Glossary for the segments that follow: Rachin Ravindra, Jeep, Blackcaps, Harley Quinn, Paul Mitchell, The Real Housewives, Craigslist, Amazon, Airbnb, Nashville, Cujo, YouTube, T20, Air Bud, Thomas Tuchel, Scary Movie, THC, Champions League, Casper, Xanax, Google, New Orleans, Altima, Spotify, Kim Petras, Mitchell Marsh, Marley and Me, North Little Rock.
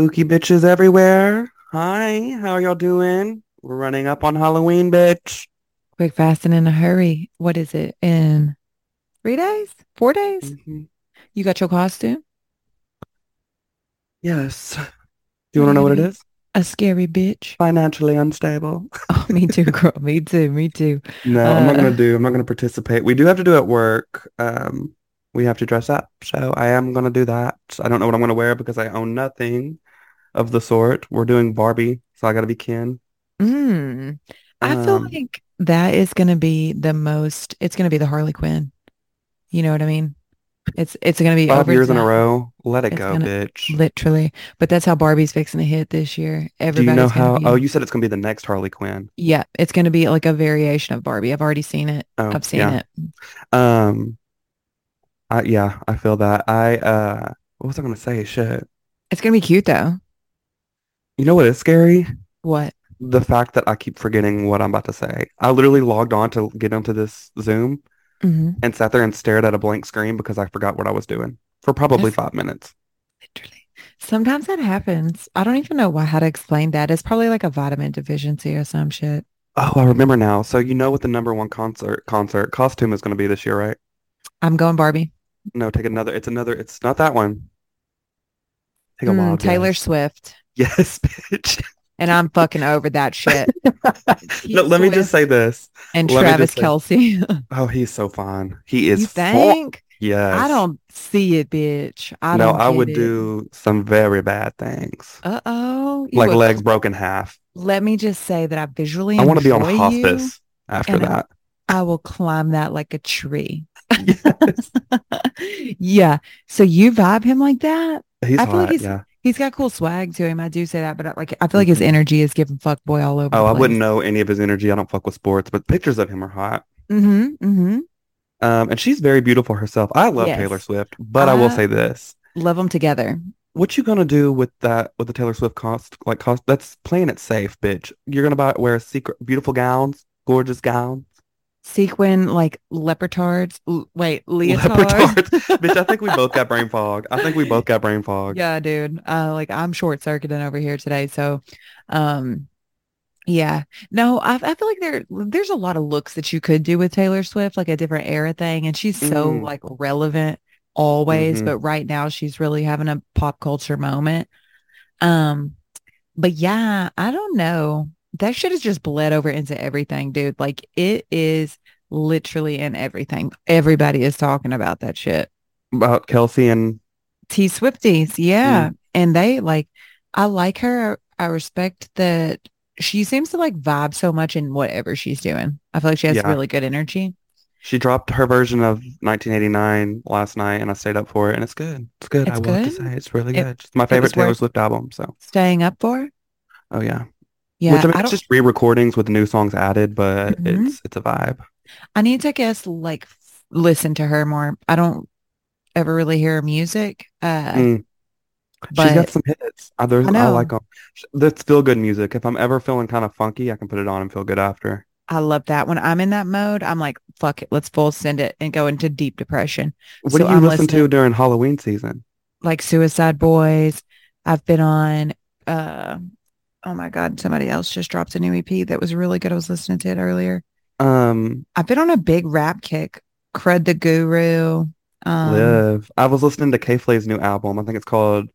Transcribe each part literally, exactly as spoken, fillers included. Spooky bitches everywhere. Hi, how are y'all doing? We're running up on Halloween, bitch. Quick, fast, and in a hurry. What is it? In three days? Four days? Mm-hmm. You got your costume? Yes. Do you want to know what it is? A scary bitch. Financially unstable. Oh, me too, girl. me too. Me too. No, uh, I'm not going to do. I'm not going to participate. We do have to do at work. Um, we have to dress up. So I am going to do that. I don't know what I'm going to wear because I own nothing of the sort. We're doing Barbie. So I got to be Ken. Mm. I um, feel like that is going to be the most, it's going to be the Harley Quinn. You know what I mean? It's it's going to be five over years time. In a row. Let it it's go, gonna, bitch. Literally. But that's how Barbie's fixing to hit this year. Everybody's Do you know how? Be, oh, you said it's going to be the next Harley Quinn. Yeah. It's going to be like a variation of Barbie. I've already seen it. Oh, I've seen yeah. it. Um, I, yeah, I feel that. I, uh, what was I going to say? Shit. It's going to be cute, though. You know what is scary? What? The fact that I keep forgetting what I'm about to say. I literally logged on to get into this Zoom. Mm-hmm. And sat there and stared at a blank screen because I forgot what I was doing for probably That's, five minutes. Literally. Sometimes that happens. I don't even know why, how to explain that. It's probably like a vitamin deficiency or some shit. Oh, I remember now. So you know what the number one concert concert costume is going to be this year, right? I'm going Barbie. No, take another. It's another. It's not that one. Take a mm, wild Taylor guess. Swift. Yes, bitch. And I'm fucking over that shit. No, let me just say this. And let Travis Kelce. Oh, he's so fine. He is. You think? Yes. I don't see it, bitch. I no, don't I would it. do some very bad things. Uh oh. Like would. Legs broken half. Let me just say that I visually. I want to be on hospice after that. I, I will climb that like a tree. Yes. Yeah. So you vibe him like that? He's I feel hot, like he's, yeah. He's got cool swag to him. I do say that, but I, like I feel like his energy is giving fuck boy all over. Oh, I wouldn't know any of his energy. I don't fuck with sports, but pictures of him are hot. Mm-hmm. Mm-hmm. Um, and she's very beautiful herself. I love yes. Taylor Swift, but I, I will say this: love them together. What you gonna do with that? With the Taylor Swift cost, like cost? That's playing it safe, bitch. You're gonna buy wear secret beautiful gowns, gorgeous gowns. Sequin, like leopards. Wait, leotards. Bitch, I think we both got brain fog. I think we both got brain fog. Yeah, dude. Uh, like I'm short circuiting over here today. So, um, yeah. No, I, I feel like there, there's a lot of looks that you could do with Taylor Swift, like a different era thing, and she's so mm-hmm. like relevant always. Mm-hmm. But right now, she's really having a pop culture moment. Um, but yeah, I don't know. That shit has just bled over into everything, dude. Like, it is literally in everything. Everybody is talking about that shit. About Kelce and... T-Swifties, yeah. Mm. And they, like, I like her. I respect that she seems to, like, vibe so much in whatever she's doing. I feel like she has yeah. really good energy. She dropped her version of nineteen eighty-nine last night, and I stayed up for it, and it's good. It's good, it's I good. will have to say. It's really good. It, it's my favorite Taylor Swift album, so... Staying up for? Oh, yeah. Yeah, Which I mean, I it's just re-recordings with new songs added, but mm-hmm. it's it's a vibe. I need to guess, like, f- listen to her more. I don't ever really hear her music. Uh, mm. but She's got some hits. I, I, I like them. That's feel-good music. If I'm ever feeling kind of funky, I can put it on and feel good after. I love that. When I'm in that mode, I'm like, fuck it. Let's full send it and go into deep depression. What so do you I'm listen to during Halloween season? Like Suicide Boys. I've been on... Uh, Oh my God, somebody else just dropped a new E P that was really good. I was listening to it earlier. Um, I've been on a big rap kick. Crud the Guru. Um, live. I was listening to K-Flay's new album. I think it's called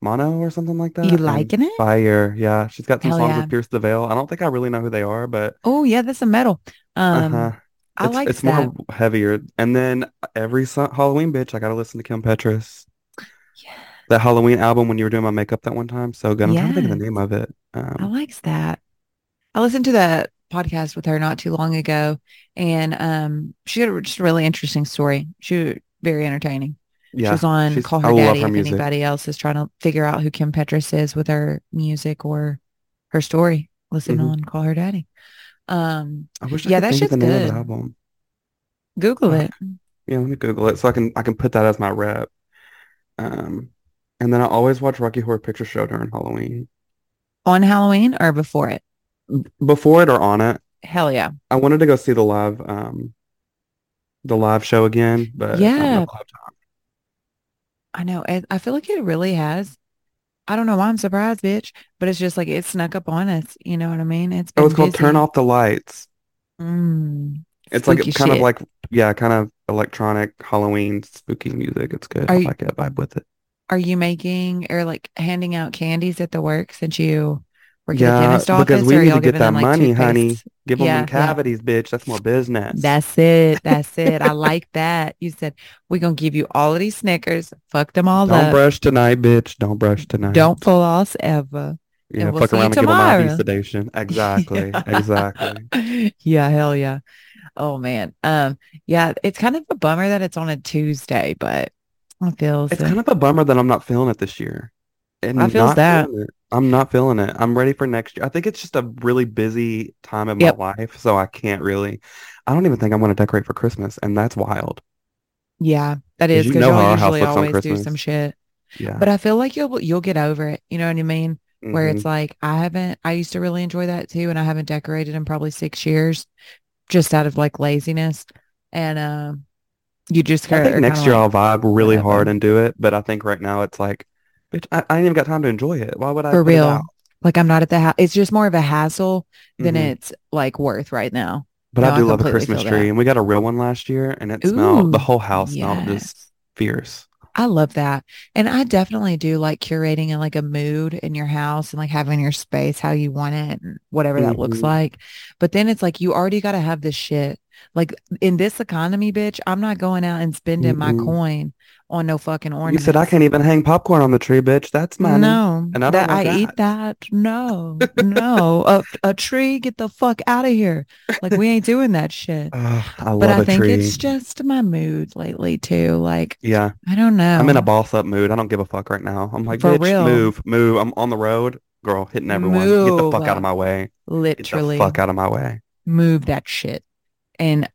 Mono or something like that. You liking and it? Fire. Yeah. She's got some Hell songs yeah. with Pierce the Veil. I don't think I really know who they are, but... Oh, yeah. That's a metal. Um, uh-huh. I like that. It's more heavier. And then every so- Halloween, bitch, I got to listen to Kim Petras. Yeah. That Halloween album when you were doing my makeup that one time. So good. I'm yes. trying to think of the name of it. Um, I likes that. I listened to that podcast with her not too long ago. And um, she had a, just a really interesting story. She was very entertaining. Yeah, she was on Call Her Daddy if music. Anybody else is trying to figure out who Kim Petras is with her music or her story. Listen mm-hmm. on Call Her Daddy. Um, I wish I yeah, could that think shit's of the name good. Of the album. Google uh, it. Yeah, let me Google it so I can I can put that as my rep. Um. And then I always watch Rocky Horror Picture Show during Halloween. On Halloween or before it? Before it or on it. Hell yeah. I wanted to go see the live um, the live show again, but yeah. I don't have time. I know. I, I feel like it really has I don't know why I'm surprised, bitch, but it's just like it snuck up on us. You know what I mean? It's been oh, it's busy. Called Turn Off the Lights. Mm, it's like kind shit. of like, yeah, kind of electronic Halloween spooky music. It's good. Are I you, like it. I vibe with it. Are you making or like handing out candies at the work since you work yeah, at the dentist office? Because we need to get that them, like, money, toothpaste? honey. Give yeah, them cavities, yeah. bitch. That's more business. That's it. That's it. I like that. You said, we're going to give you all of these Snickers. Fuck them all Don't up. Don't brush tonight, bitch. Don't brush tonight. Don't floss ever. Yeah, we'll fuck around and tomorrow. give them I V sedation. Exactly. yeah. Exactly. Yeah, hell yeah. Oh, man. Um, yeah, it's kind of a bummer that it's on a Tuesday, but I feel It's so. kind of a bummer that I'm not feeling it this year. And I feel that. I'm not feeling it. I'm ready for next year. I think it's just a really busy time in yep. my life, so I can't really. I don't even think I'm going to decorate for Christmas, and that's wild. Yeah, that is because you know y'all usually always do some shit. Yeah, but I feel like you'll you'll get over it. You know what I mean? Mm-hmm. Where it's like I haven't. I used to really enjoy that too, and I haven't decorated in probably six years, just out of like laziness. And um, you just I think next year like, I'll vibe really whatever. hard and do it, but I think right now it's like. I, I ain't even got time to enjoy it. Why would I? For real. Like I'm not at the house. Ha- it's just more of a hassle than mm-hmm. it's like worth right now. But no, I do I love a Christmas tree. And we got a real one last year and it Ooh, smelled, the whole house smelled yes. just fierce. I love that. And I definitely do like curating and like a mood in your house and like having your space, how you want it and whatever that mm-hmm. looks like. But then it's like, you already got to have this shit. Like in this economy, bitch, I'm not going out and spending mm-hmm. my coin on no fucking ornaments. You said I can't even hang popcorn on the tree, bitch. That's mine. No, and I, that I that. eat that. No, no, a, a tree. Get the fuck out of here. Like we ain't doing that shit. Uh, I love but I a think tree. It's just my mood lately too. Like yeah, I don't know. I'm in a boss up mood. I don't give a fuck right now. I'm like, For bitch, real. move, move. I'm on the road, girl, hitting everyone. Move. Get the fuck out of my way. Literally, Get the fuck out of my way. Move that shit and.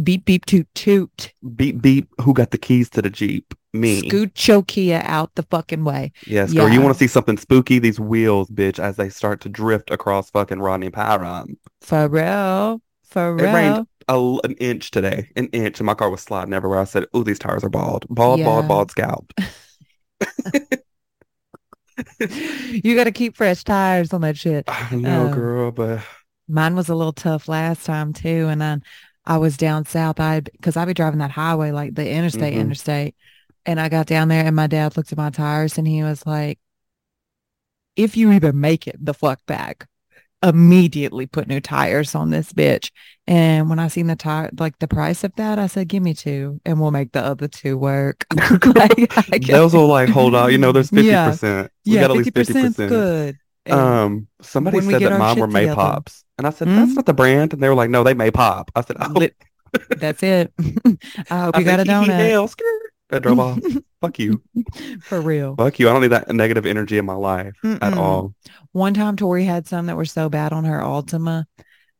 Beep, beep, toot, toot. Beep, beep. Who got the keys to the Jeep? Me. Scoot your Kia out the fucking way. Yes, yeah. Girl. You want to see something spooky? These wheels, bitch, as they start to drift across fucking Rodney Pyron. For real. For real. It rained a, an inch today. An inch. And my car was sliding everywhere. I said, ooh, these tires are bald. Bald, yeah. bald, bald, scalped. You got to keep fresh tires on that shit. I know, um, girl, but... Mine was a little tough last time, too. And I... I was down south, I because I'd be driving that highway, like the interstate, mm-hmm. interstate. And I got down there and my dad looked at my tires and he was like, if you even make it the fuck back, immediately put new tires on this bitch. And when I seen the tire, like the price of that, I said, give me two and we'll make the other two work. like, I Those will like, hold on. You know, there's fifty percent. Yeah, we yeah got fifty percent, at least fifty percent. Good. And um, somebody said that mine were May together. Pops. And I said, that's mm-hmm. not the brand. And they were like, no, they may pop. I said, oh. That's it. I hope I you got a donut. I drove off. Fuck you. For real. Fuck you. I don't need that negative energy in my life Mm-mm. at all. One time, Tori had some that were so bad on her Altima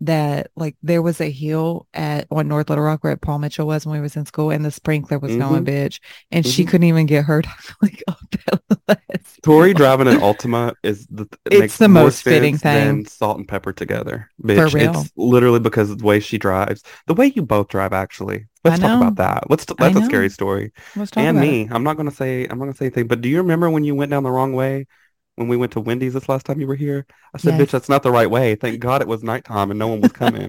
that like there was a hill at on North Little Rock where Paul Mitchell was when we was in school and the sprinkler was mm-hmm. going, bitch. And mm-hmm. she couldn't even get her to like up that list. Tori driving an Altima is the it it's makes the more most fitting thing than salt and pepper together, bitch. For real. It's literally because of the way she drives, the way you both drive actually. Let's talk about that. Let's t- that's a scary story. Let's talk and about me. It. I'm not gonna say I'm not gonna say anything. But do you remember when you went down the wrong way? When we went to Wendy's this last time you were here, I said, yes. bitch, that's not the right way. Thank God it was nighttime and no one was coming.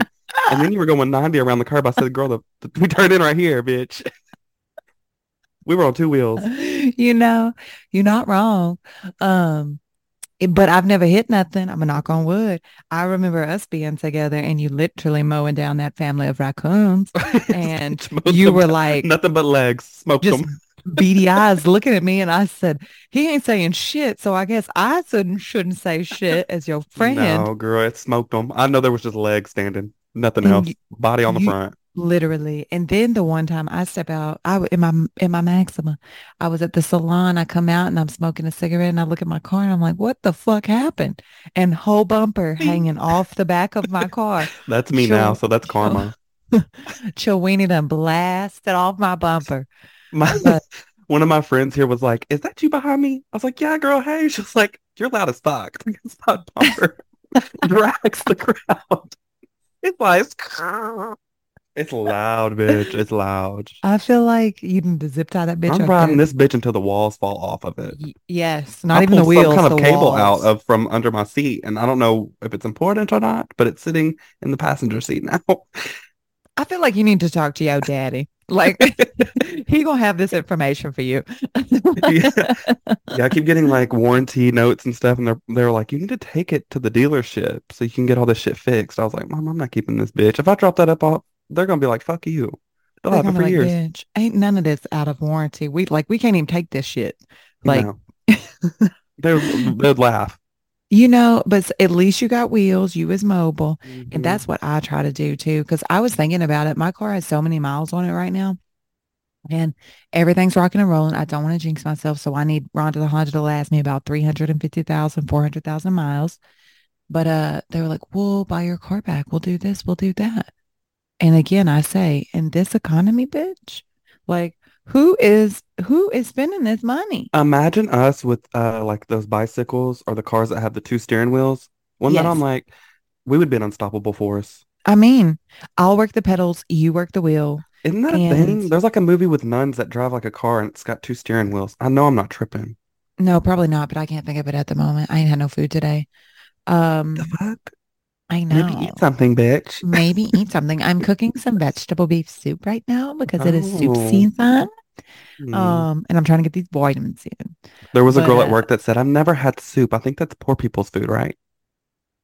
And then you were going ninety around the curb. I said, girl, the, the, we turned in right here, bitch. We were on two wheels. You know, you're not wrong. Um, it, but I've never hit nothing. I'm a knock on wood. I remember us being together and you literally mowing down that family of raccoons. And you were like. Nothing but legs. Smoked just, them. Beady eyes looking at me and I said he ain't saying shit, so I guess I shouldn't shouldn't say shit as your friend. No, girl, it smoked them. I know there was just legs standing, nothing and else you, body on the you, front literally. And then the one time I step out I in my in my Maxima, I was at the salon, I come out and I'm smoking a cigarette and I look at my car and I'm like, what the fuck happened? And whole bumper hanging off the back of my car. That's me Ch- now, so that's karma. Chowini done blasted off my bumper. My uh, one of my friends here was like, is that you behind me? I was like, yeah, girl, hey. She was like, you're loud as fuck. It's my bumper drags the crowd. It was, It's loud, bitch. It's loud. I feel like you didn't zip tie that bitch. I'm riding this bitch until the walls fall off of it. Y- yes, not I even the wheels. I pulled some kind of cable walls. out of from under my seat, and I don't know if it's important or not, but it's sitting in the passenger seat now. I feel like you need to talk to your daddy. Like, he gonna have this information for you. yeah. yeah, I keep getting like warranty notes and stuff, and they're they're like, you need to take it to the dealership so you can get all this shit fixed. I was like, Mom, I'm not keeping this bitch. If I drop that up off, they're gonna be like, fuck you. They'll have it for like, years. Bitch, ain't none of this out of warranty. We like we can't even take this shit. Like, no. they they'd laugh. You know, but at least you got wheels. You is mobile. Mm-hmm. And that's what I try to do, too, because I was thinking about it. My car has so many miles on it right now, and everything's rocking and rolling. I don't want to jinx myself, so I need Rhonda the Honda to last me about three hundred fifty thousand, four hundred thousand miles. But uh, they were like, we'll buy your car back. We'll do this. We'll do that. And again, I say, in this economy, bitch, like, Who is who is spending this money? Imagine us with uh, like those bicycles or the cars that have the two steering wheels. One yes. that I'm like, we would be an unstoppable force. I mean, I'll work the pedals, you work the wheel. Isn't that and... a thing? There's like a movie with nuns that drive like a car and it's got two steering wheels. I know I'm not tripping. No, probably not, but I can't think of it at the moment. I ain't had no food today. Um, the fuck? I know. Maybe eat something, bitch. Maybe eat something. I'm cooking some vegetable beef soup right now because oh. it is soup season. Mm. Um, and I'm trying to get these vitamins in. There was but, a girl at work that said, I've never had soup. I think that's poor people's food, right?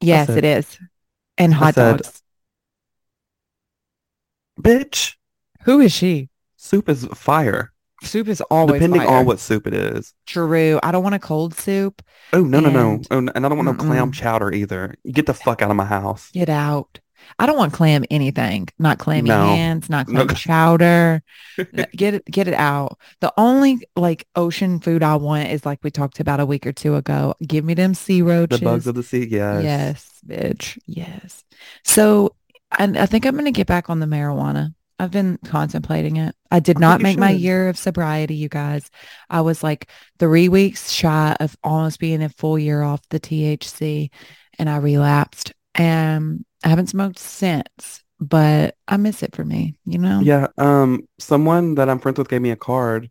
Yes, said, it is. And hot said, dogs. Bitch. Who is she? Soup is fire. Soup is always Depending fire. on what soup it is. True. I don't want a cold soup. Oh, no, and... no, no. Oh, no. And I don't want no mm-mm. clam chowder either. Get the fuck out of my house. Get out. I don't want clam anything. Not clammy no. hands, not clam no. chowder. Get it get it out. The only like ocean food I want is like we talked about a week or two ago. Give me them sea roaches. The bugs of the sea, yes. Yes, bitch. Yes. So I, I think I'm going to get back on the marijuana. I've been contemplating it. I did not I make should. my year of sobriety, you guys. I was like three weeks shy of almost being a full year off the T H C, and I relapsed. And I haven't smoked since, but I miss it for me, you know? Yeah. Um, someone that I'm friends with gave me a card.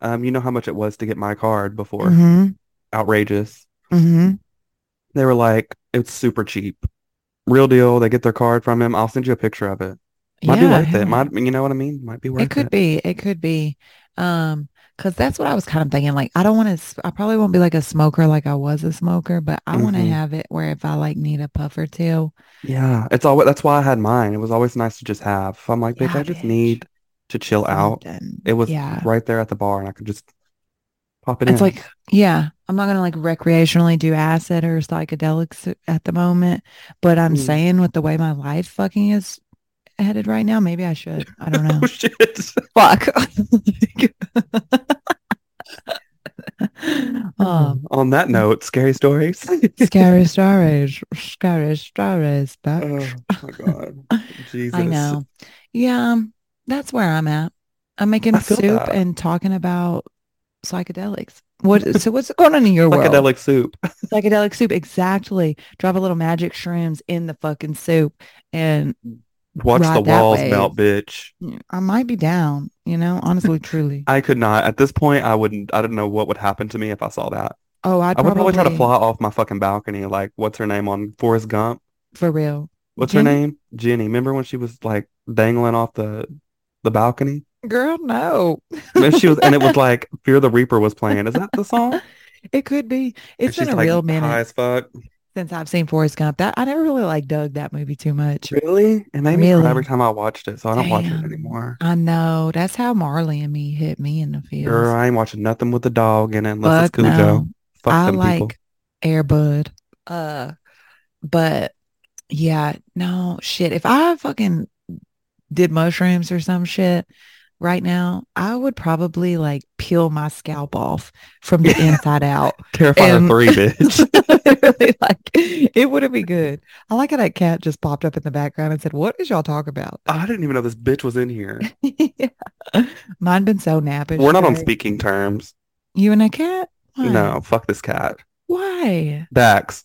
Um, you know how much it was to get my card before? Mm-hmm. Outrageous. Mm-hmm. They were like, it's super cheap. Real deal. They get their card from him. I'll send you a picture of it. Might yeah, be worth yeah. it. Might, you know what I mean? Might be worth it. It could be. It could be. Um, because that's what I was kind of thinking. Like, I don't want to, I probably won't be like a smoker like I was a smoker, but I mm-hmm. want to have it where if I like need a puff or two. Yeah. It's always, that's why I had mine. It was always nice to just have. If I'm like, yeah, bitch, I just bitch. need to chill Something. out. It was yeah. right there at the bar and I could just pop it it's in. It's like, yeah, I'm not going to like recreationally do acid or psychedelics at the moment, but I'm mm. saying with the way my life fucking is headed right now, maybe I should. I don't know. Oh, shit. Fuck. um, On that note, scary stories. Scary stories. Scary stories. Bitch. Oh my god. Jesus. I know. Yeah, that's where I'm at. I'm making soup that. and talking about psychedelics. What? So what's going on in your world? Psychedelic soup. Psychedelic soup. Exactly. Drop a little magic shrooms in the fucking soup and. Watch right the walls way. melt, bitch. I might be down, you know, honestly, truly. I could not. At this point, I wouldn't. I don't know what would happen to me if I saw that. Oh, I'd I would probably... probably try to fly off my fucking balcony. Like, what's her name on Forrest Gump? For real. What's Jenny? her name? Jenny. Remember when she was like dangling off the the balcony? Girl, no. And she was, and it was like Fear the Reaper was playing. Is that the song? It could be. It's and been a like, real minute. High as fuck. Since I've seen Forrest Gump, that I never really like dug that movie too much. Really? It made me really? cry every time I watched it, so I don't Damn. watch it anymore. I know. That's how Marley and Me hit me in the feels. Girl, I ain't watching nothing with the dog in it unless Fuck it's Cujo. No. Fuck I them like people. Air Bud. Uh, but yeah, no shit. If I fucking did mushrooms or some shit right now, I would probably like peel my scalp off from the inside out. Terrifier and... three, bitch. Really, like, it wouldn't be good. I like how that cat just popped up in the background and said, what is y'all talking about? I didn't even know this bitch was in here. Yeah. Mine been so nappish. We're not right? on speaking terms. You and a cat? Why? No, fuck this cat. Why? Dax.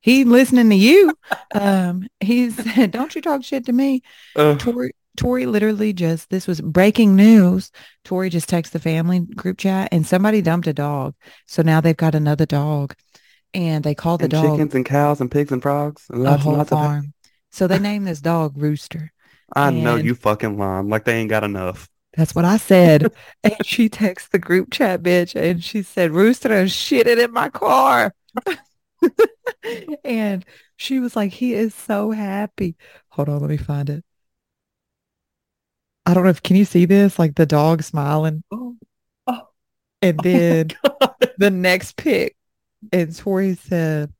He's listening to you. Um, he said, don't you talk shit to me. Uh, Tori, Tori literally just, this was breaking news. Tori just texted the family group chat and somebody dumped a dog. So now they've got another dog and they call the and dog. Chickens and cows and pigs and frogs. And lots a whole and lots farm. Of so they named this dog Rooster. I and know you fucking lying. Like they ain't got enough. That's what I said. And she texts the group chat, bitch. And she said, Rooster shitted in my car. And she was like, he is so happy. Hold on, let me find it. I don't know if, can you see this? Like the dog smiling. Oh, oh, and then oh the next pic. And Tori said,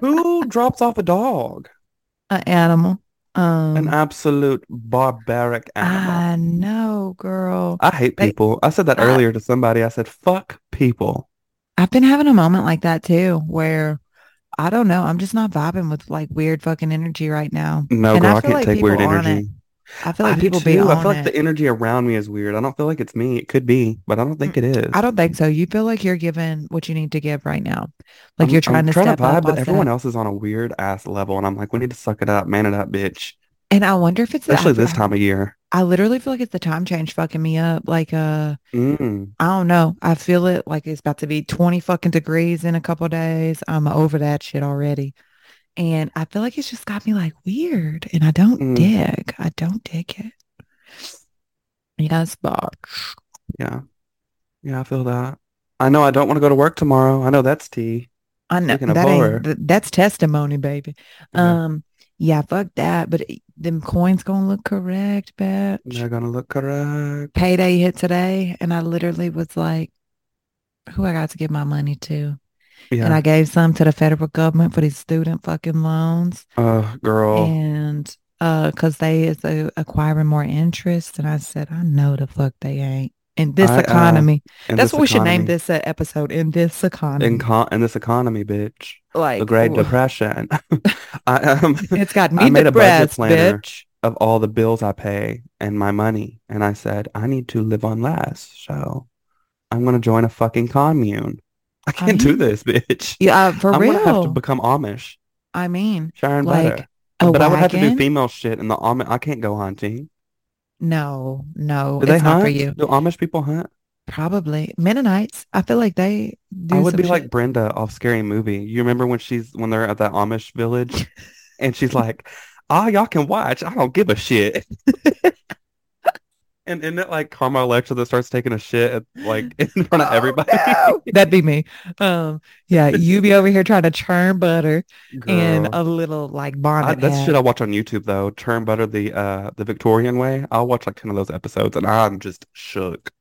who drops off a dog? An animal. Um, An absolute barbaric animal. I know, girl. I hate people. They, I said that I, earlier to somebody. I said, fuck people. I've been having a moment like that too, where I don't know. I'm just not vibing with like weird fucking energy right now. No, and girl, I, I can't like take weird energy. I feel like I people be on I feel like it. The energy around me is weird. I don't feel like it's me. It could be, but I don't think it is. I don't think so. You feel like you're giving what you need to give right now. Like I'm, you're trying I'm to trying step to vibe, up. But everyone step. Else is on a weird ass level. And I'm like, we need to suck it up, man it up, bitch. And I wonder if it's especially the, I, this time of year. I literally feel like it's the time change fucking me up. Like, uh, mm. I don't know. I feel it like it's about to be twenty fucking degrees in a couple of days. I'm over that shit already. And I feel like it's just got me like weird. And I don't mm. dig. I don't dig it. Yes, but yeah. Yeah, I feel that. I know I don't want to go to work tomorrow. I know that's tea. I know. That ain't, that's testimony, baby. Yeah. Um, yeah, fuck that. But it, them coins gonna look correct, bitch. They're gonna look correct. Payday hit today. And I literally was like, who I got to give my money to? Yeah. And I gave some to the federal government for these student fucking loans. Oh, uh, girl. And uh, because they is uh, acquiring more interest. And I said, I know the fuck they ain't. In this I, economy. Uh, in That's this what we economy. Should name this uh, episode. In this economy. In, con- in this economy, bitch. Like the Great ooh. Depression. I, um, it's got me I made depressed, a budget planner bitch. Of all the bills I pay and my money. And I said, I need to live on less. So I'm going to join a fucking commune. I can't I mean, do this, bitch. Yeah, uh, for I'm real. I'm going to have to become Amish. I mean. Sharon like Butter. But wagon? I would have to do female shit in the Amish. I can't go hunting. No, no. Do they hunt? Not for you. Do Amish people hunt? Probably. Mennonites. I feel like they do I would some be shit. Like Brenda off Scary Movie. You remember when she's when they're at that Amish village? And she's like, oh, y'all can watch. I don't give a shit. And isn't it like Karma Lecture that starts taking a shit at, like in front of everybody? Oh, no. That'd be me. Um, yeah, you be over here trying to churn butter girl. In a little like bonnet. I, that's hat. Shit I watch on YouTube though. Churn butter the uh the Victorian way. I'll watch like ten of those episodes and I'm just shook.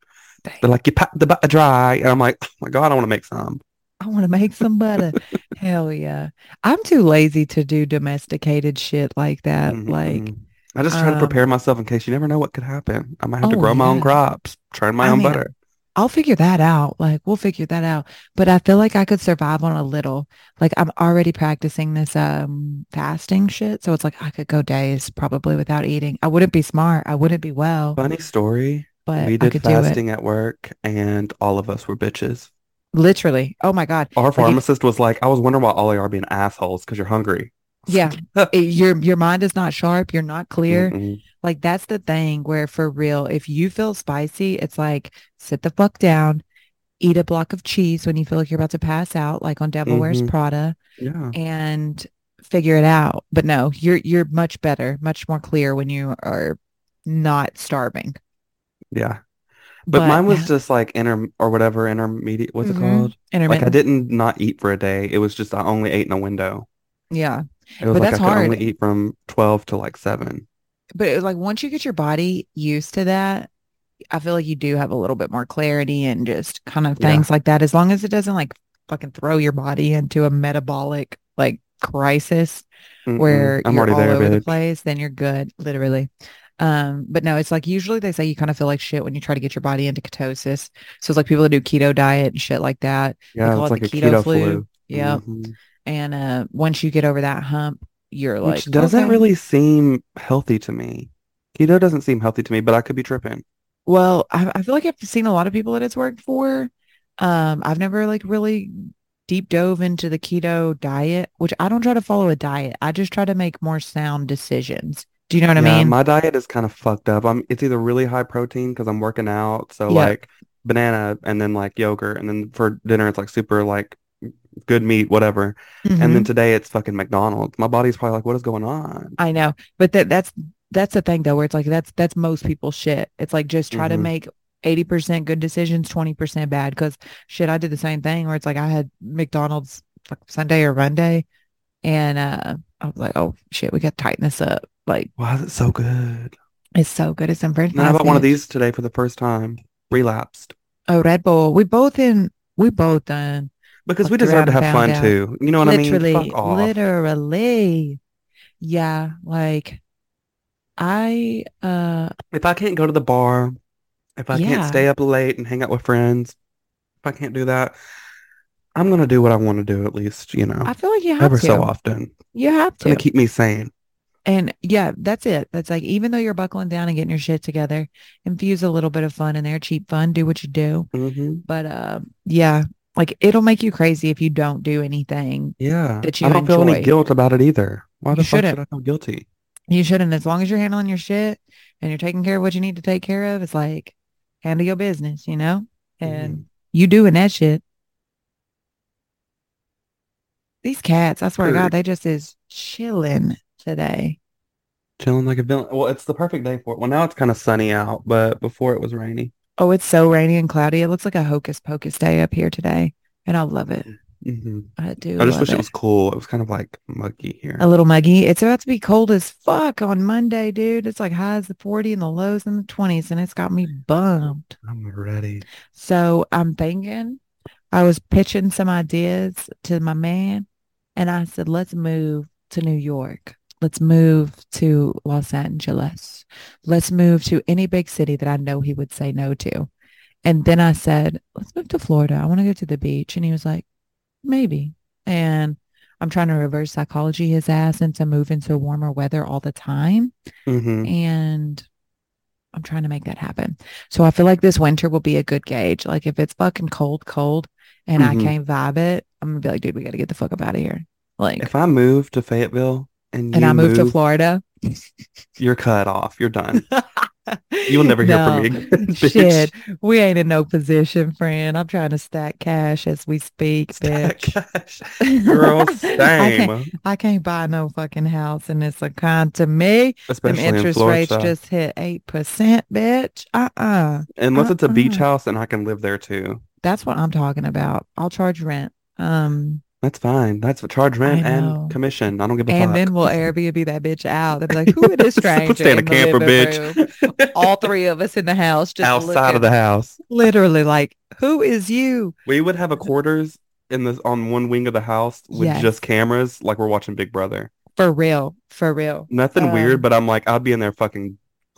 Dang. They're like you pat the butter dry, and I'm like, oh my god, I want to make some. I want to make some butter. Hell yeah! I'm too lazy to do domesticated shit like that. Mm-hmm. Like. I just try um, to prepare myself in case you never know what could happen. I might have oh, to grow yeah. my own crops, churn my I own mean, butter. I'll figure that out. Like, we'll figure that out. But I feel like I could survive on a little. Like, I'm already practicing this um, fasting shit. So it's like I could go days probably without eating. I wouldn't be smart. I wouldn't be well. Funny story. But we did fasting at work and all of us were bitches. Literally. Oh, my God. Our like, pharmacist was like, I was wondering why all y'all are being assholes because you're hungry. Yeah. it, your your mind is not sharp. You're not clear. Mm-mm. Like that's the thing where for real, if you feel spicy, it's like sit the fuck down, eat a block of cheese when you feel like you're about to pass out, like on Devil mm-hmm. Wears Prada yeah. and figure it out. But no, you're, you're much better, much more clear when you are not starving. Yeah. But, but mine was just like inter or whatever intermediate, what's mm-hmm. it called? Intermittent. Like I didn't not eat for a day. It was just, I only ate in a window. Yeah. It was but like that's I could hard. Only eat from twelve to like seven. But it was like once you get your body used to that, I feel like you do have a little bit more clarity and just kind of things yeah. like that. As long as it doesn't like fucking throw your body into a metabolic like crisis mm-mm. where I'm you're all there, over bitch. The place, then you're good, literally. Um, but no, it's like usually they say you kind of feel like shit when you try to get your body into ketosis. So it's like people that do keto diet and shit like that. Yeah, they call it's it like the a keto, keto flu. flu. Yeah. Mm-hmm. And uh, once you get over that hump, you're like, which doesn't okay. really seem healthy to me. Keto doesn't seem healthy to me, but I could be tripping. Well, I, I feel like I've seen a lot of people that it's worked for. Um, I've never like really deep dove into the keto diet, which I don't try to follow a diet. I just try to make more sound decisions. Do you know what yeah, I mean? My diet is kind of fucked up. I'm, it's either really high protein because I'm working out. So yeah. like banana and then like yogurt. And then for dinner, it's like super like good meat, whatever. Mm-hmm. And then today it's fucking McDonald's. My body's probably like, what is going on? I know. But that that's that's the thing, though, where it's like that's that's most people's shit. It's like just try mm-hmm. to make eighty percent good decisions, twenty percent bad. Because shit, I did the same thing where it's like I had McDonald's like Sunday or Monday. And uh, I was like, oh, shit, we got to tighten this up. Like, wow, it's so good. It's so good. It's some French. I bought one of these today for the first time. Relapsed. Oh, Red Bull. We both in. We both done. Because we deserve to have fun out. too. You know what literally, I mean? Fuck off. Literally. Yeah. Like, I. uh If I can't go to the bar, if I yeah. can't stay up late and hang out with friends, if I can't do that, I'm gonna do what I want to do. At least, you know. I feel like you have ever to. so often. You have to. It's gonna keep me sane. And yeah, that's it. That's like, even though you're buckling down and getting your shit together, infuse a little bit of fun in there, cheap fun, do what you do. Mm-hmm. But uh, yeah, like it'll make you crazy if you don't do anything. Yeah. That you I don't enjoy. feel any guilt about it either. Why the you fuck shouldn't. should I feel guilty? You shouldn't. As long as you're handling your shit and you're taking care of what you need to take care of, it's like, handle your business, you know? And mm. you doing that shit. These cats, I swear Dude. to God, they just is chilling. Today chilling like a villain. Well, it's the perfect day for it. Well, now it's kind of sunny out, but before it was rainy. Oh, it's so rainy and cloudy. It looks like a Hocus Pocus day up here today, and I love it. Mm-hmm. I do. I just wish it. it was cool. It was kind of like muggy here, a little muggy. It's about to be cold as fuck on Monday, dude. It's like highs the forty and the lows in the twenties, and it's got me bummed. I'm ready. So I'm thinking, I was pitching some ideas to my man, and I said, let's move to New York. Let's move to Los Angeles. Let's move to any big city that I know he would say no to. And then I said, let's move to Florida. I want to go to the beach. And he was like, maybe. And I'm trying to reverse psychology his ass into moving to warmer weather all the time. Mm-hmm. And I'm trying to make that happen. So I feel like this winter will be a good gauge. Like if it's fucking cold, cold, and mm-hmm. I can't vibe it, I'm going to be like, dude, we got to get the fuck up out of here. Like if I move to Fayetteville, And, and I moved move, to Florida. You're cut off. You're done. You'll never hear no, from me again. Shit. We ain't in no position, friend. I'm trying to stack cash as we speak, stack bitch. Cash. Girl, same. I can't, I can't buy no fucking house, and it's a con to me. Especially Them interest in rates stuff. just hit eight percent, bitch. Uh-uh. Unless uh-uh. it's a beach house, and I can live there, too. That's what I'm talking about. I'll charge rent. Um... That's fine. That's what charge rent and commission. I don't give a and fuck. And then we'll Airbnb that bitch out. They'll be like, who is this stranger? Stay in a camper, bitch. Room? All three of us in the house. Just Outside looking, of the house. Literally like, who is you? We would have a quarters in this on one wing of the house with yes. just cameras like we're watching Big Brother. For real. For real. Nothing um, weird, but I'm like, I'd be in there fucking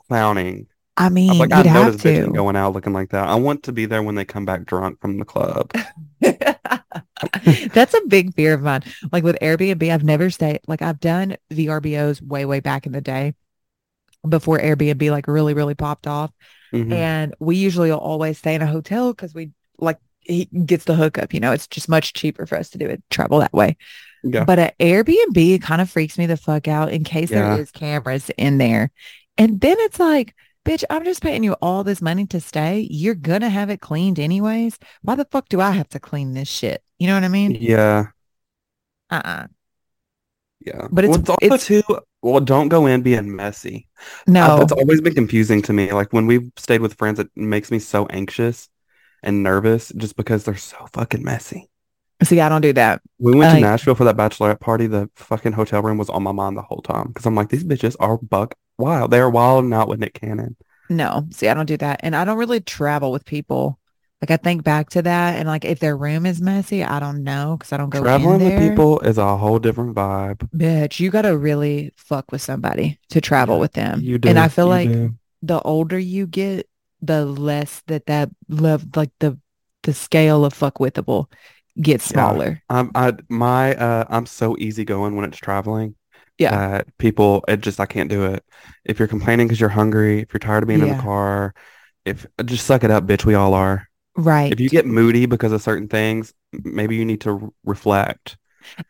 clowning. I mean, I'm like, I know this bitch going out looking like that. I want to be there when they come back drunk from the club. That's a big fear of mine. Like with Airbnb, I've never stayed. Like I've done V R B Os way, way back in the day before Airbnb like really, really popped off. Mm-hmm. And we usually will always stay in a hotel because we like he gets the hookup. You know, it's just much cheaper for us to do it. Travel that way. Yeah. But an Airbnb kind of freaks me the fuck out in case yeah. there is cameras in there. And then it's like, bitch, I'm just paying you all this money to stay. You're going to have it cleaned anyways. Why the fuck do I have to clean this shit? You know what I mean? Yeah. Uh-uh. Yeah. But it's, well, it's also it's, too, well, don't go in being messy. No. Uh, it's always been confusing to me. Like when we've stayed with friends, it makes me so anxious and nervous just because they're so fucking messy. See, I don't do that. We went uh, to Nashville for that bachelorette party. The fucking hotel room was on my mind the whole time because I'm like, these bitches are buck wild. They are wild, not with Nick Cannon. No, see, I don't do that, and I don't really travel with people. Like I think back to that, and like if their room is messy, I don't know because I don't go traveling in there. With people is a whole different vibe. Bitch, you gotta really fuck with somebody to travel yeah, with them. You do, and I feel like do. the older you get, the less that that love, like the the scale of fuck withable. Get smaller. Yeah. I'm I my uh I'm so easygoing when it's traveling. Yeah. Uh, people it just I can't do it. If you're complaining because you're hungry, if you're tired of being yeah. in the car, if just suck it up, bitch, we all are. Right. If you get moody because of certain things, maybe you need to reflect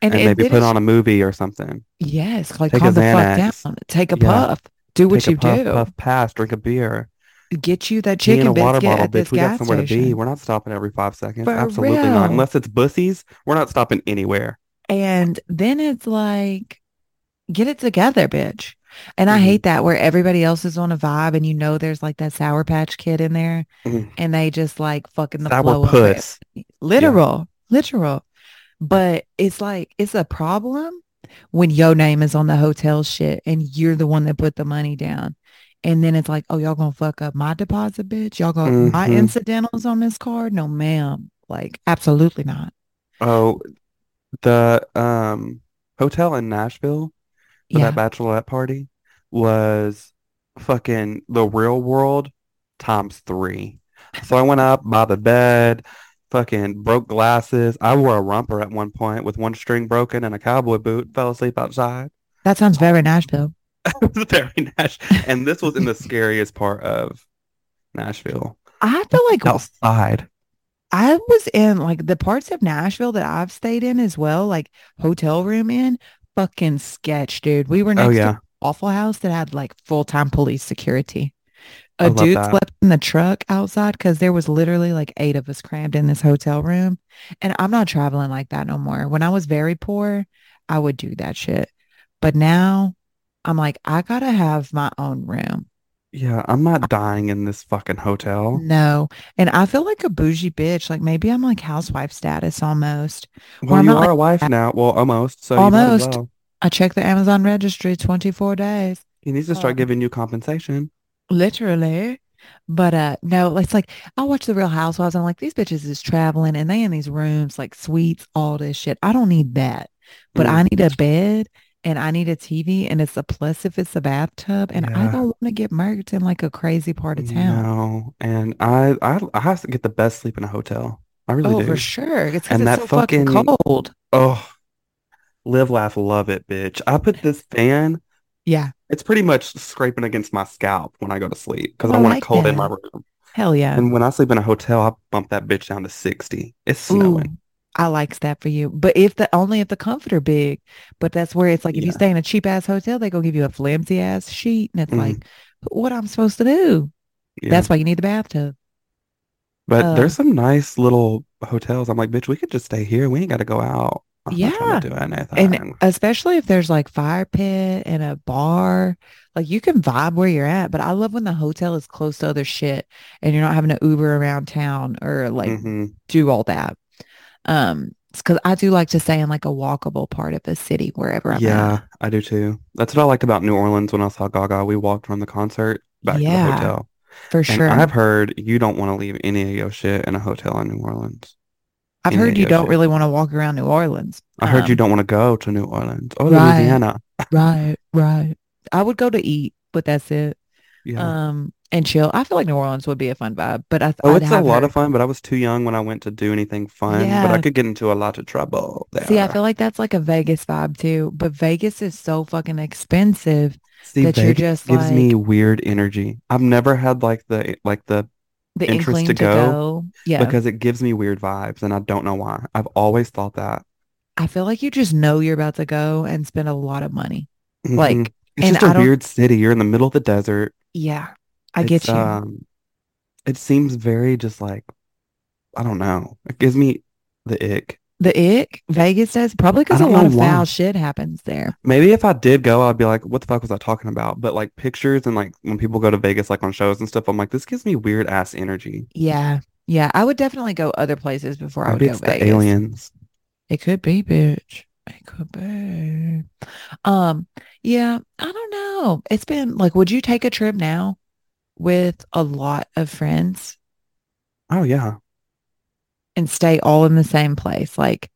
and, and, and maybe put on a movie or something. Yes. Like, calm the fuck down. Take a yeah. puff. Do what Take you a puff, do. Puff, pass, drink a beer. Get you that chicken biscuit water bottle, at this bitch. We gas got somewhere station. To be. We're not stopping every five seconds. For Absolutely real. Not. Unless it's Bussies, we're not stopping anywhere. And then it's like, get it together, bitch. And mm-hmm. I hate that where everybody else is on a vibe and you know there's like that Sour Patch Kid in there mm-hmm. and they just like fucking the Sour flow puss. Of it. Literal, yeah. literal. But it's like, it's a problem when your name is on the hotel shit and you're the one that put the money down. And then it's like, oh, y'all gonna fuck up my deposit, bitch. Y'all gonna mm-hmm. my incidentals on this card? No, ma'am. Like, absolutely not. Oh, the um hotel in Nashville for yeah. that bachelorette party was fucking the real world times three. So I went up by the bed, fucking broke glasses. I wore a romper at one point with one string broken and a cowboy boot. Fell asleep outside. That sounds very Nashville. Very Nashville. And this was in the scariest part of Nashville. I feel like outside. I was in like the parts of Nashville that I've stayed in as well, like hotel room in fucking sketch, dude. We were next oh, yeah. to an Waffle House that had like full-time police security. A dude that. Slept in the truck outside because there was literally like eight of us crammed in this hotel room. And I'm not traveling like that no more. When I was very poor, I would do that shit. But now I'm like, I gotta have my own room. Yeah, I'm not dying in this fucking hotel. No. And I feel like a bougie bitch. Like maybe I'm like housewife status almost. Well, you are like a wife now. Well, almost. So almost. You well. I check the Amazon registry twenty-four days. He needs to start um, giving you compensation. Literally. But uh, no, it's like I watch The Real Housewives. I'm like, these bitches is traveling and they in these rooms, like suites, all this shit. I don't need that. But mm. I need a bed. And I need a T V, and it's a plus if it's a bathtub, and yeah. I don't want to get murked in like a crazy part of town. No, and I, I, I have to get the best sleep in a hotel. I really oh, do. Oh, for sure. It's because it's that so fucking, fucking cold. Oh, live, laugh, love it, bitch. I put this fan. Yeah. It's pretty much scraping against my scalp when I go to sleep because oh, I want like it cold that. In my room. Hell yeah. And when I sleep in a hotel, I bump that bitch down to sixty. It's snowing. Ooh. I likes that for you. But if the only if the comforter big, but that's where it's like, if yeah. you stay in a cheap ass hotel, they're going to give you a flimsy ass sheet. And it's mm-hmm. like, what I'm supposed to do? Yeah. That's why you need the bathtub. But uh, there's some nice little hotels. I'm like, bitch, we could just stay here. We ain't got to go out. I'm yeah. not trying to do anything. And especially if there's like fire pit and a bar, like you can vibe where you're at. But I love when the hotel is close to other shit and you're not having to Uber around town or like mm-hmm. do all that. Um, because I do like to stay in like a walkable part of the city wherever I'm yeah, at. I do too. That's what I liked about New Orleans when I saw Gaga. We walked from the concert back yeah, to the hotel. For and sure. I've heard you don't want to leave any of your shit in a hotel in New Orleans. I've any heard you don't shit. Really want to walk around New Orleans. I um, heard you don't want to go to New Orleans or right, Louisiana. Right, right. I would go to eat, but that's it. Yeah. Um, and chill. I feel like New Orleans would be a fun vibe, but I th- oh, it's a lot her. Of fun. But I was too young when I went to do anything fun. Yeah. But I could get into a lot of trouble there. See, I feel like that's like a Vegas vibe too. But Vegas is so fucking expensive See, that Vegas you're just gives like, me weird energy. I've never had like the like the, the interest to, to go, go. Yeah. because it gives me weird vibes, and I don't know why. I've always thought that. I feel like you just know you're about to go and spend a lot of money. Mm-hmm. Like it's and just a I weird city. You're in the middle of the desert. Yeah. I it's, get you. Um, it seems very just like, I don't know. It gives me the ick. The ick? Vegas does? Probably because a lot of why. Foul shit happens there. Maybe if I did go, I'd be like, what the fuck was I talking about? But like pictures and like when people go to Vegas, like on shows and stuff, I'm like, this gives me weird ass energy. Yeah. Yeah. I would definitely go other places before Maybe I would go it's Vegas. The aliens. It could be, bitch. It could be. Um, yeah. I don't know. It's been like, would you take a trip now? With a lot of friends. Oh yeah. And stay all in the same place. Like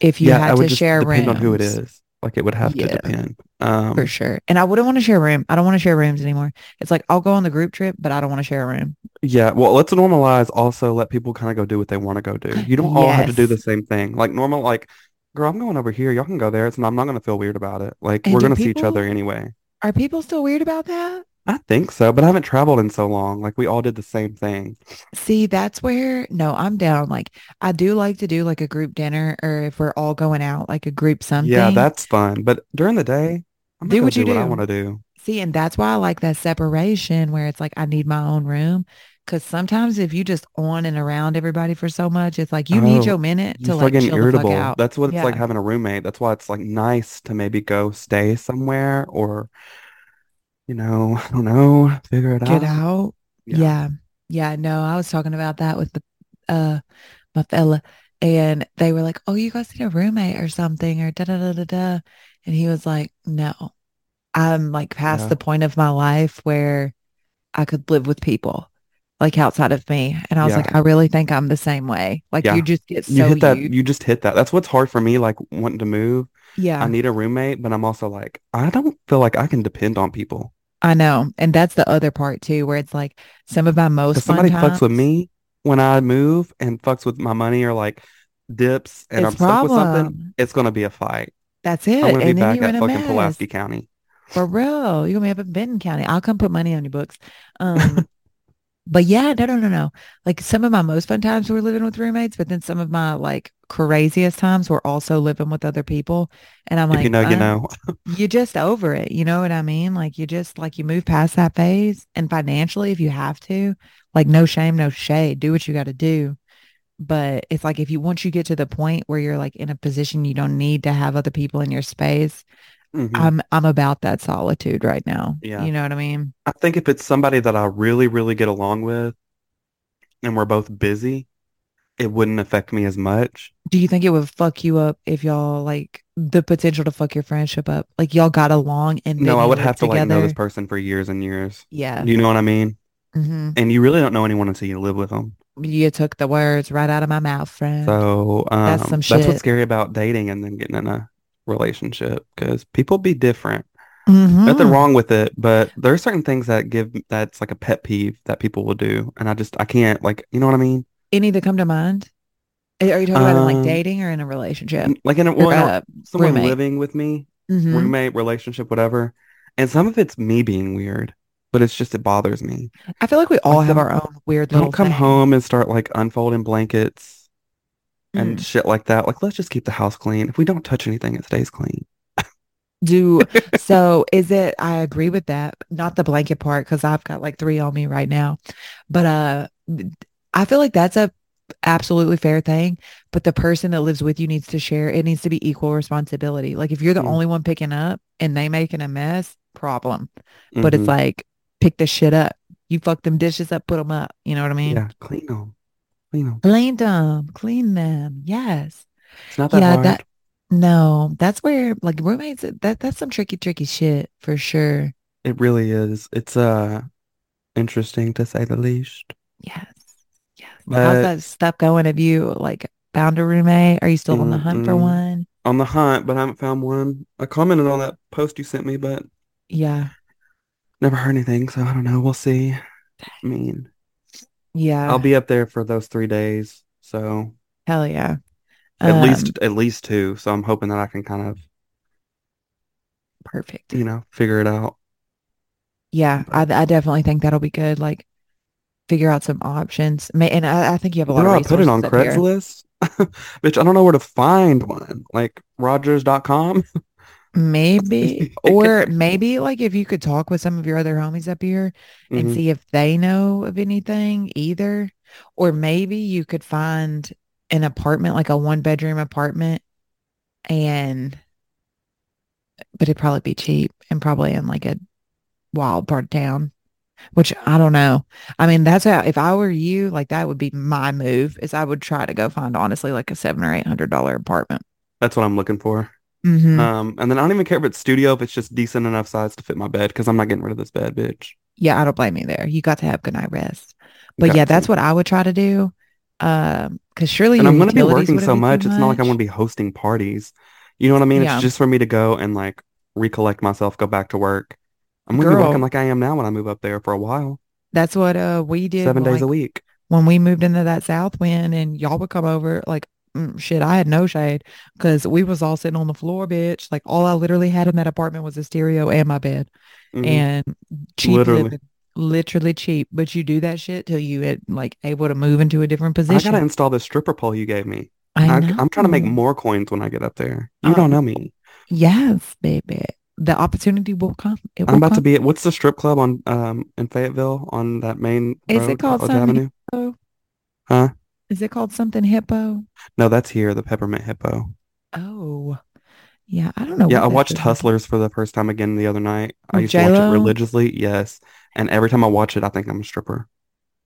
if you yeah, had to share rooms. Depend on who it is. Like it would have yeah, to depend. Um, for sure. And I wouldn't want to share a room. I don't want to share rooms anymore. It's like I'll go on the group trip, but I don't want to share a room. Yeah. Well, let's normalize also let people kind of go do what they want to go do. You don't yes. all have to do the same thing. Like normal, like, girl, I'm going over here. Y'all can go there. It's not, I'm not going to feel weird about it. Like and we're going to see each other anyway. Are people still weird about that? I think so, but I haven't traveled in so long. Like, we all did the same thing. See, that's where, no, I'm down. Like, I do like to do like a group dinner, or if we're all going out, like a group something. Yeah, that's fun. But during the day, I'm do what do you do. What I want to do. See, and that's why I like that separation where it's like, I need my own room. Because sometimes if you just on and around everybody for so much, it's like you oh, need your minute to like chill irritable. The fuck out. That's what it's yeah. like having a roommate. That's why it's like nice to maybe go stay somewhere, or, you know, I don't know, figure it Get out. Get out. Yeah. yeah. Yeah. No, I was talking about that with the uh my fella, and they were like, oh, you guys need a roommate or something, or da da da da da. And he was like, no, I'm like past yeah. the point of my life where I could live with people. Like outside of me. And I was yeah. like, I really think I'm the same way. Like yeah. you just get so you hit that. Huge. You just hit that. That's what's hard for me, like wanting to move. Yeah. I need a roommate, but I'm also like, I don't feel like I can depend on people. I know. And that's the other part too, where it's like some of my most somebody fun times, fucks with me when I move and fucks with my money or like dips and I'm problem. Stuck with something. It's going to be a fight. That's it. I'm going to be back at fucking mess. Pulaski County. For real. You're going to be up in Benton County. I'll come put money on your books. Um, But yeah, no, no, no, no. Like some of my most fun times were living with roommates, but then some of my like craziest times were also living with other people. And I'm if like, you know, you know, you're just over it. You know what I mean? Like you just like you move past that phase, and financially, if you have to, like no shame, no shade, do what you got to do. But it's like if you once you get to the point where you're like in a position you don't need to have other people in your space. Mm-hmm. I'm I'm about that solitude right now. Yeah. You know what I mean? I think if it's somebody that I really, really get along with and we're both busy, it wouldn't affect me as much. Do you think it would fuck you up if y'all like the potential to fuck your friendship up? Like y'all got along and no, I would have to together? Like know this person for years and years. Yeah. You know what I mean? Mm-hmm. And you really don't know anyone until you live with them. You took the words right out of my mouth, friend. So um, that's some shit. That's what's scary about dating and then getting in a relationship, because people be different. Mm-hmm. Nothing wrong with it, but there are certain things that give that's like a pet peeve that people will do, and I just I can't, like, you know what I mean? Any that come to mind? Are you talking um, about in, like dating or in a relationship? Like in a, well, a someone roommate. Living with me, mm-hmm. roommate, relationship, whatever. And some of it's me being weird, but it's just it bothers me. I feel like we all like have our own weird. Don't come thing. Home and start like unfolding blankets. And mm. shit like that. Like, let's just keep the house clean. If we don't touch anything, it stays clean. Do so is it I agree with that. Not the blanket part, because I've got like three on me right now. But uh I feel like that's a absolutely fair thing. But the person that lives with you needs to share. It needs to be equal responsibility. Like if you're the mm. only one picking up and they making a mess, problem. Mm-hmm. But it's like, pick the shit up. You fuck them dishes up, put them up. You know what I mean? Yeah, clean them. You know. Clean them, clean them. Yes, it's not that yeah, hard. That, no, that's where like roommates. That that's some tricky, tricky shit for sure. It really is. It's uh interesting to say the least. Yes, yes. But how's that stuff going? Have you like found a roommate? Are you still mm, on the hunt mm, for one? On the hunt, but I haven't found one. I commented on that post you sent me, but yeah, never heard anything. So I don't know. We'll see. I mean. Yeah, I'll be up there for those three days. So hell yeah, at um, least at least two. So I'm hoping that I can kind of perfect, you know, figure it out. Yeah, I, I definitely think that'll be good. Like figure out some options, and I, I think you have a lot. Of resources. I put it on Craigslist, bitch. I don't know where to find one. Like Rogers dot com. Maybe or maybe like if you could talk with some of your other homies up here and mm-hmm. see if they know of anything either, or maybe you could find an apartment, like a one bedroom apartment, and but it'd probably be cheap and probably in like a wild part of town, which I don't know. I mean, that's how if I were you, like that would be my move, is I would try to go find honestly like a seven or eight hundred dollar apartment. That's what I'm looking for. Mm-hmm. Um, and then I don't even care if it's studio, if it's just decent enough size to fit my bed, because I'm not getting rid of this bed, bitch. Yeah, I don't blame you there. You got to have good night rest. But got yeah, to. That's what I would try to do. Um, because surely, and I'm going to be working so much. It's much. Not like I want to be hosting parties. You know what I mean? Yeah. It's just for me to go and like recollect myself, go back to work. I'm going to be working like I am now when I move up there for a while. That's what uh we did seven days like, a week when we moved into that South Wind, and y'all would come over like. shit, I had no shade because we was all sitting on the floor, bitch. Like, all I literally had in that apartment was a stereo and my bed. Mm-hmm. And cheap literally. living. Literally cheap. But you do that shit till you had, like, able to move into a different position. I gotta install this stripper pole you gave me. I I, I'm trying to make more coins when I get up there. You um, don't know me. Yes, baby. The opportunity will come. It will I'm about come. to be at, what's the strip club on um in Fayetteville on that main Is road, it called College Avenue? Hippo? Huh? Is it called something Hippo? No, that's here, the Peppermint Hippo. Oh. Yeah, I don't know. Yeah, I watched Hustlers for the first time again the other night. I used J-Lo? to watch it religiously, yes. And every time I watch it, I think I'm a stripper.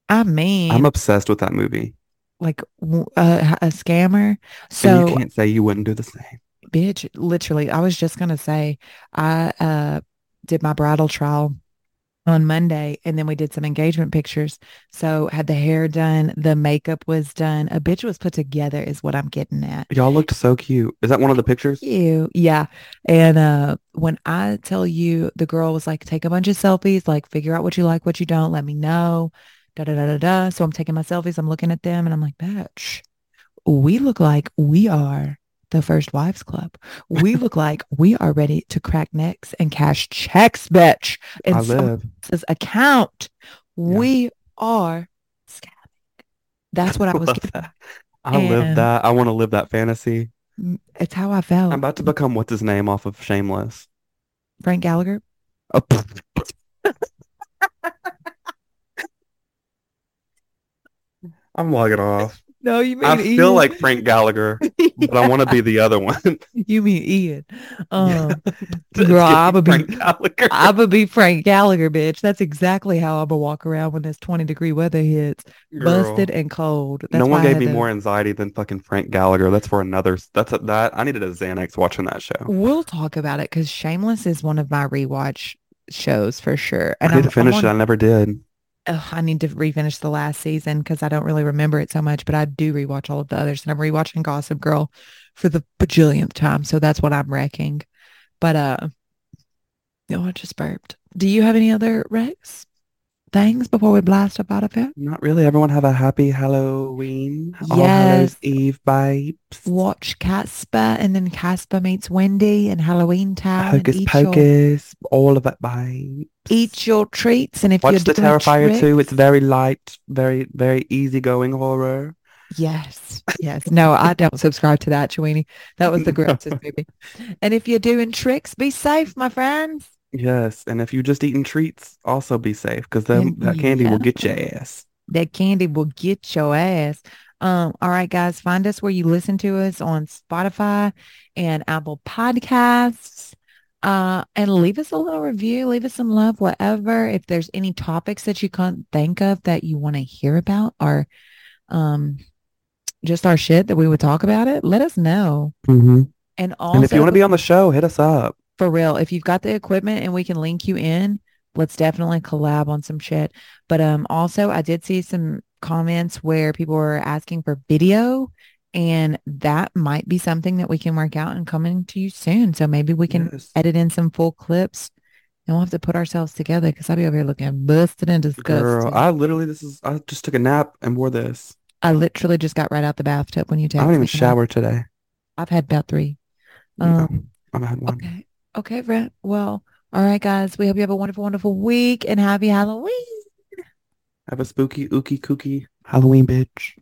I mean, I'm obsessed with that movie. Like uh, a scammer. So and you can't say you wouldn't do the same. Bitch, literally, I was just going to say, I uh, did my bridal trial on Monday, and then we did some engagement pictures. So had the hair done, the makeup was done. A bitch was put together is what I'm getting at. Y'all looked so cute. Is that one of the pictures? You, yeah. And uh, when I tell you, the girl was like, take a bunch of selfies, like figure out what you like, what you don't, let me know, da da da da da. So I'm taking my selfies, I'm looking at them, and I'm like, bitch, we look like we are the First Wives Club. We look like we are ready to crack necks and cash checks, bitch. In someone's account, yeah. We are scamming. That's what I, I was getting at. I and live that. I want to live that fantasy. It's how I felt. I'm about to become what's his name off of Shameless. Frank Gallagher. Oh, I'm logging off. No, you mean I Ian. feel like Frank Gallagher, yeah. But I want to be the other one. You mean Ian? Um, yeah. Girl, I would be Gallagher. I would be Frank Gallagher, bitch. That's exactly how I would walk around when this twenty degree weather hits, girl. Busted and cold. That's no one gave me to... more anxiety than fucking Frank Gallagher. That's for another. That's a, that. I needed a Xanax watching that show. We'll talk about it because Shameless is one of my rewatch shows for sure. And I need I'm, to finish I'm it. On... I never did. Oh, I need to refinish the last season because I don't really remember it so much, but I do rewatch all of the others, and I'm rewatching Gossip Girl for the bajillionth time, so that's what I'm wrecking. But uh, oh, I just burped. Do you have any other wrecks things before we blast up out of it? Not really. Everyone have a happy Halloween. Yes. All Hallows Eve vibes. Watch Casper, and then Casper meets Wendy in Halloween Town. Hocus Pocus, your... all of that vibes. Eat your treats, and if watch you're the Terrifier too. It's very light, very very easygoing horror. Yes, yes. No, I don't subscribe to that, Chewini. That was the grossest movie. And if you're doing tricks, be safe, my friends. Yes, and if you just eating treats, also be safe because that candy yeah. will get your ass. That candy will get your ass. Um, all right, guys, find us where you listen to us on Spotify and Apple Podcasts. Uh, and leave us a little review. Leave us some love, whatever. If there's any topics that you can't think of that you want to hear about or um, just our shit that we would talk about it, let us know. Mm-hmm. And also, and if you want to be on the show, hit us up. For real, if you've got the equipment and we can link you in, let's definitely collab on some shit. But um, also, I did see some comments where people were asking for video, and that might be something that we can work out and coming to you soon. So maybe we can yes. edit in some full clips, and we'll have to put ourselves together because I'll be over here looking busted and disgusted. Girl, I literally, this is, I just took a nap and wore this. I literally just got right out the bathtub when you texted me. I don't even shower today. I've had about three. Um, no, I've had one. Okay. Okay, Brent. Well, all right, guys. We hope you have a wonderful, wonderful week and happy Halloween. Have a spooky, ooky, kooky Halloween, bitch.